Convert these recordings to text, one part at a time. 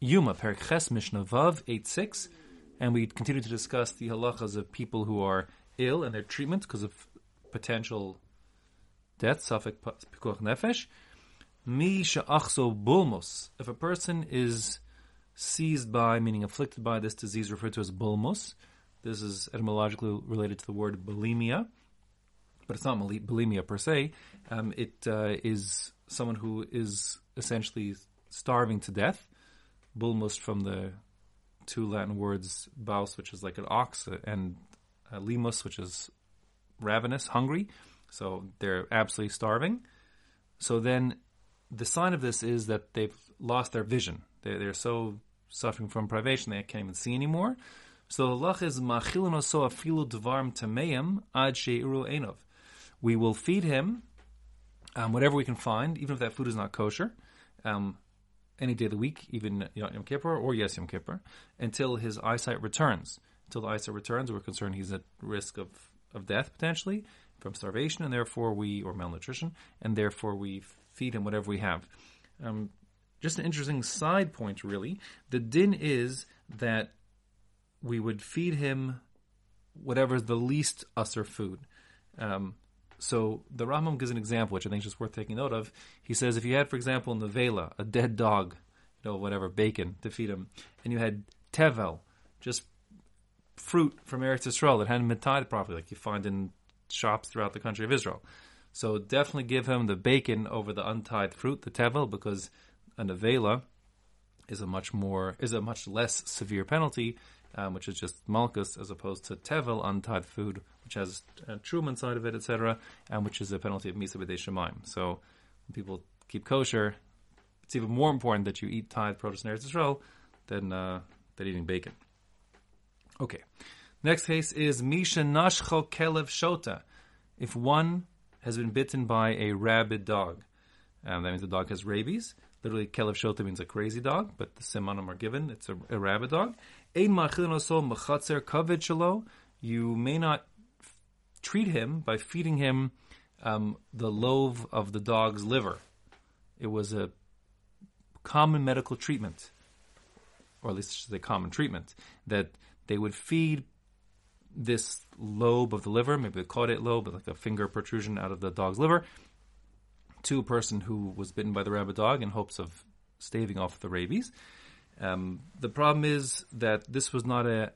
Yuma Perek Mishnah Vav 8-6, and we continue to discuss the halachas of people who are ill and their treatment because of potential death. Safek Pikuach Nefesh. Mi She'achazo Bulmus. If a person is seized by, meaning afflicted by, this disease referred to as bulmus. This is etymologically related to the word bulimia, but it's not bulimia per se. It is someone who is essentially starving to death. Bulmus from the two Latin words Baus, which is like an ox, and Limus, which is ravenous, hungry. So they're absolutely starving. So then the sign of this is that they've lost their vision. They're so suffering from privation, they can't even see anymore. So the halach is machilin oso afilu dvarim tameim ad sheiru enov. We will feed him whatever we can find, even if that food is not kosher. Any day of the week, even Yom Kippur, or Yom Kippur, until his eyesight returns. Until the eyesight returns, we're concerned he's at risk of death, potentially, from starvation, and therefore malnutrition, and therefore we feed him whatever we have. Just an interesting side point, really. The din is that we would feed him whatever the least usser food. So the Rambam gives an example, which I think is just worth taking note of. He says, if you had, for example, nevela, a dead dog, bacon to feed him, and you had tevel, just fruit from Eretz Yisrael that hadn't been tied properly, like you find in shops throughout the country of Israel. So definitely give him the bacon over the untied fruit, the tevel, because a nevela is a much less severe penalty, which is just malchus, as opposed to tevel, untied food, which has trum inside of it, etc., and which is a penalty of misa bedeh Shemaim. So when people keep kosher, it's even more important that you eat tithe produce in Eretz Yisrael than eating bacon. Okay. Next case is Misha Nashcho Kelev Shota. If one has been bitten by a rabid dog, that means the dog has rabies. Literally, Kelev Shota means a crazy dog, but the simanim are given. It's a rabid dog. Ein machilin oso Machatzer Kaved Shelo. You may not treat him by feeding him the loave of the dog's liver. It was a common medical treatment, or at least I should say common treatment, that they would feed this lobe of the liver, maybe a caudate lobe, like a finger protrusion out of the dog's liver, to a person who was bitten by the rabid dog in hopes of staving off the rabies. The problem is that this was not a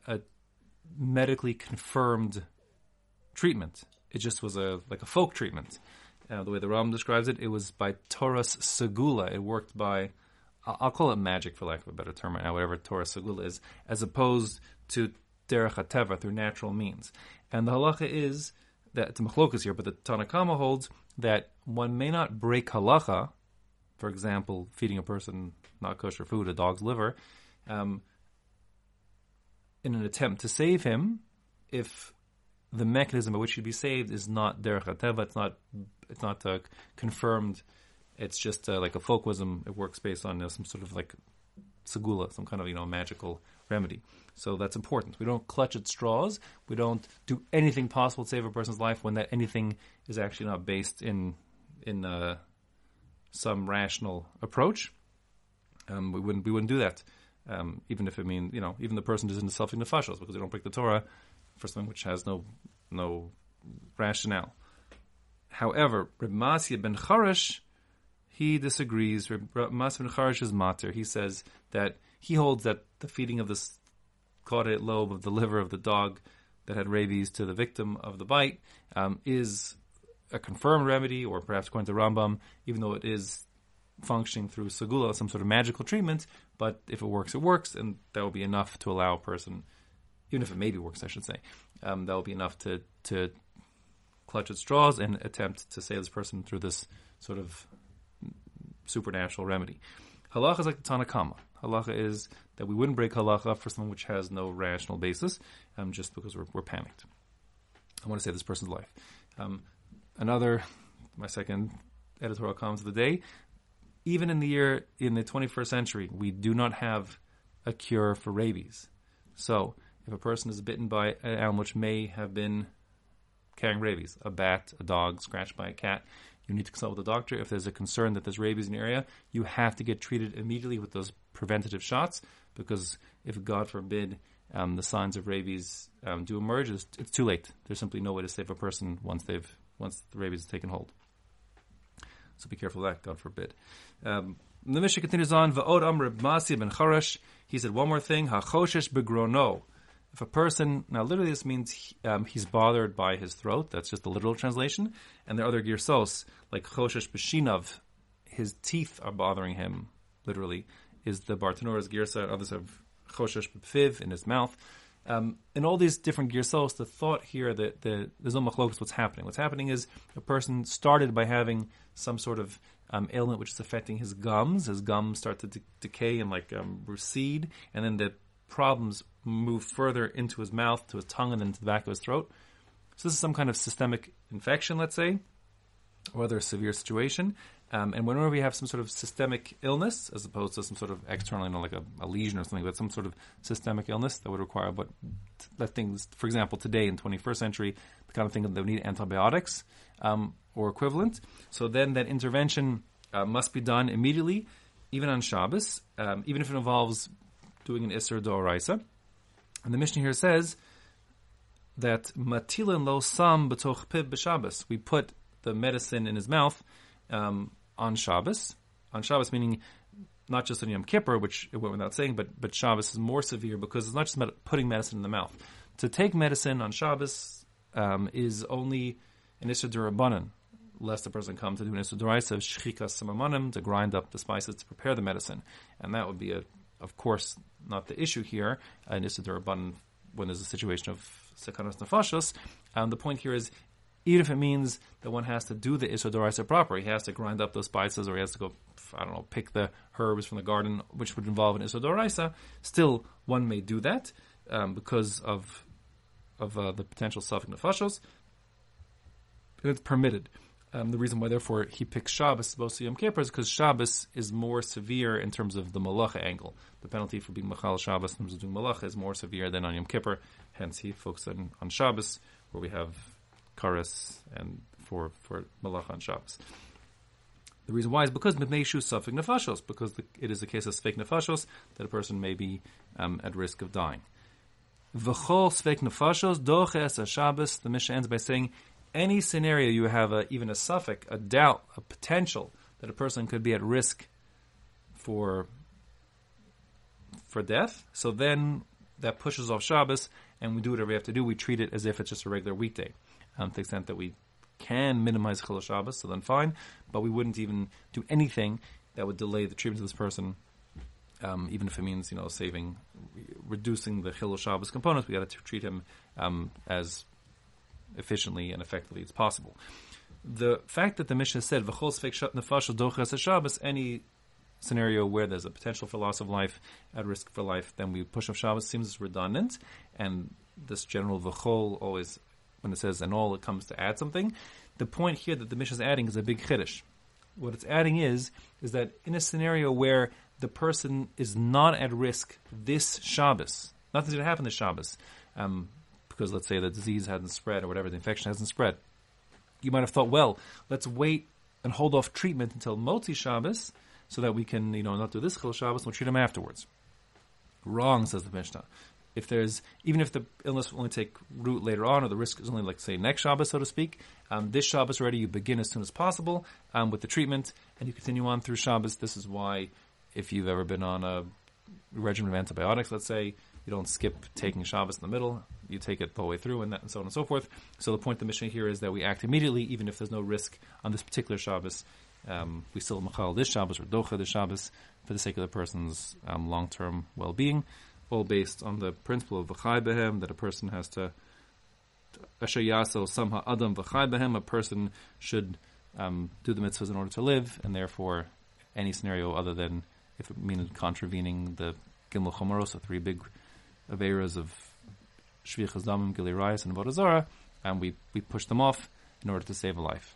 medically confirmed treatment. It just was like a folk treatment. The way the Rambam describes it, it was by Torah's segula. It worked by, I'll call it magic for lack of a better term right now, whatever Torah's segula is, as opposed to derech ateva, through natural means. And the halacha is that it's a machlokas here, but the Tanna Kamma holds that one may not break halacha, for example, feeding a person not kosher food, a dog's liver, in an attempt to save him, if the mechanism by which he'd be saved is not derech ateva, it's not confirmed, it's just like a folkwism. It works based on some sort of like segula, some kind of magical remedy. So that's important. We don't clutch at straws. We don't do anything possible to save a person's life when that anything is actually not based in some rational approach. We wouldn't do that, even if it means even the person doesn't sfeik nefashos, because they don't break the Torah for something which has no rationale. However, Rabbi Matya ben Charash, he disagrees. Rabbi Matya ben Charash is matir. He says that he holds that the feeding of this caudate lobe of the liver of the dog that had rabies to the victim of the bite is a confirmed remedy, or perhaps according to Rambam, even though it is functioning through segula, some sort of magical treatment, but if it works, it works, and that will be enough to allow a person, even if it maybe works, I should say, that will be enough to clutch at straws and attempt to save this person through this sort of supernatural remedy. Halacha is like the Tanna Kamma. Halacha is that we wouldn't break halacha for something which has no rational basis, just because we're panicked. I want to save this person's life. My second editorial column of the day, even in the 21st century, we do not have a cure for rabies. So, if a person is bitten by an animal which may have been carrying rabies, a bat, a dog, scratched by a cat, you need to consult with a doctor. If there's a concern that there's rabies in the area, you have to get treated immediately with those preventative shots, because if, God forbid, the signs of rabies do emerge, it's too late. There's simply no way to save a person once the rabies has taken hold. So be careful of that, God forbid. The Mishnah continues on. Va'od amr Rabbi Matya ben Charash. He said one more thing. Ha'choshesh begrono. If a person, now literally this means he's bothered by his throat. That's just the literal translation. And there are other girsos, like choshesh pshinav. His teeth are bothering him, literally, is the Bartanura's girsa, and others have choshesh pshiv in his mouth. In all these different girsos, the thought here, the zomachlokes, what's happening? What's happening is a person started by having some sort of ailment which is affecting his gums. His gums start to decay and recede, and then the problems move further into his mouth, to his tongue, and then to the back of his throat. So this is some kind of systemic infection, let's say, or other severe situation. And whenever we have some sort of systemic illness, as opposed to some sort of external, like a lesion or something, but some sort of systemic illness that would require, things, for example, today in the 21st century, the kind of thing that would need antibiotics or equivalent. So then that intervention must be done immediately, even on Shabbos, even if it involves doing an Issur D'Oraisa. And the Mishnah here says that Matilin lo sam b'toch piv b'Shabbos. We put the medicine in his mouth on Shabbos. On Shabbos, meaning not just on Yom Kippur, which it went without saying, but Shabbos is more severe because it's not just about putting medicine in the mouth. To take medicine on Shabbos is only an Issur D'Rabbanan, lest the person come to do an Issur D'Oraisa of Shechikas Samamanim, to grind up the spices to prepare the medicine. And that would be, of course, not the issue here, an isodurabun when there's a situation of sekharos nafashos. The point here is, even if it means that one has to do the Issur D'Oraisa proper, he has to grind up those spices, or he has to go, pick the herbs from the garden, which would involve an Issur D'Oraisa, still one may do that because of the potential sfeik nefashos. It's permitted. The reason why, therefore, he picks Shabbos as opposed to Yom Kippur is because Shabbos is more severe in terms of the malacha angle. The penalty for being machal Shabbos in terms of doing malacha is more severe than on Yom Kippur. Hence, he focuses on Shabbos, where we have Karas and for malacha on Shabbos. The reason why is because mipneishu sfeik nefashos, because it is a case of sfeik nefashos that a person may be at risk of dying. V'chol sfeik nefashos docheh HaShabbos. The Mishnah ends by saying, any scenario you have even a suffix, a doubt, a potential that a person could be at risk for death, so then that pushes off Shabbos, and we do whatever we have to do. We treat it as if it's just a regular weekday. To the extent that we can minimize Chillul Shabbos, so then fine, but we wouldn't even do anything that would delay the treatment of this person, even if it means reducing the Chillul Shabbos components. We got to treat him as efficiently and effectively as possible. The fact that the Mishnah said v'chol sfeik sh- nefashos docheh HaShabbos, any scenario where there's a potential for loss of life, at risk for life, then we push off Shabbos, seems redundant. And this general v'chol, always when it says and all, it comes to add something. The point here that the Mishnah is adding is a big chiddush. What it's adding is that in a scenario where the person is not at risk this Shabbos, nothing's going to happen this Shabbos, because let's say the disease hasn't spread or whatever, the infection hasn't spread. You might have thought, well, let's wait and hold off treatment until Motzi Shabbos so that we can, not do this Chillul Shabbos, and we'll treat him afterwards. Wrong, says the Mishnah. Even if the illness will only take root later on, or the risk is only, next Shabbos, so to speak, this Shabbos already you begin as soon as possible with the treatment, and you continue on through Shabbos. This is why, if you've ever been on a regimen of antibiotics, let's say, you don't skip taking Shabbos in the middle. You take it the whole way through, and so on and so forth. So the point of the Mishnah here is that we act immediately, even if there's no risk on this particular Shabbos. We still machal this Shabbos, or docha this Shabbos, for the sake of the person's long-term well-being, all based on the principle of v'chai behem, that a person has to asher yaso samha adam v'chai behem, a person should do the mitzvahs in order to live, and therefore any scenario other than if it means contravening the gimel chomoros, the three big averas of shvichas damim, gilui rayos, and avodah zarah, and we push them off in order to save a life.